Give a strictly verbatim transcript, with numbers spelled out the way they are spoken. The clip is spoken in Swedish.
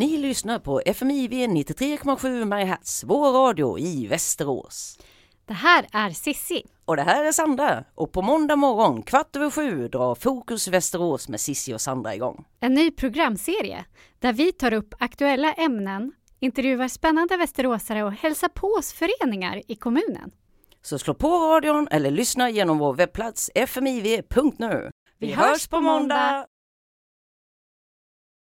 Ni lyssnar på F M I V nittiotre komma sju MHz, vår radio i Västerås. Det här är Sissi. Och det här är Sandra. Och på måndag morgon kvart över sju drar Fokus Västerås med Sissi och Sandra igång. En ny programserie där vi tar upp aktuella ämnen, intervjuar spännande västeråsare och hälsar på oss föreningar i kommunen. Så slå på radion eller lyssna genom vår webbplats f m i v punkt n u. Vi hörs på måndag!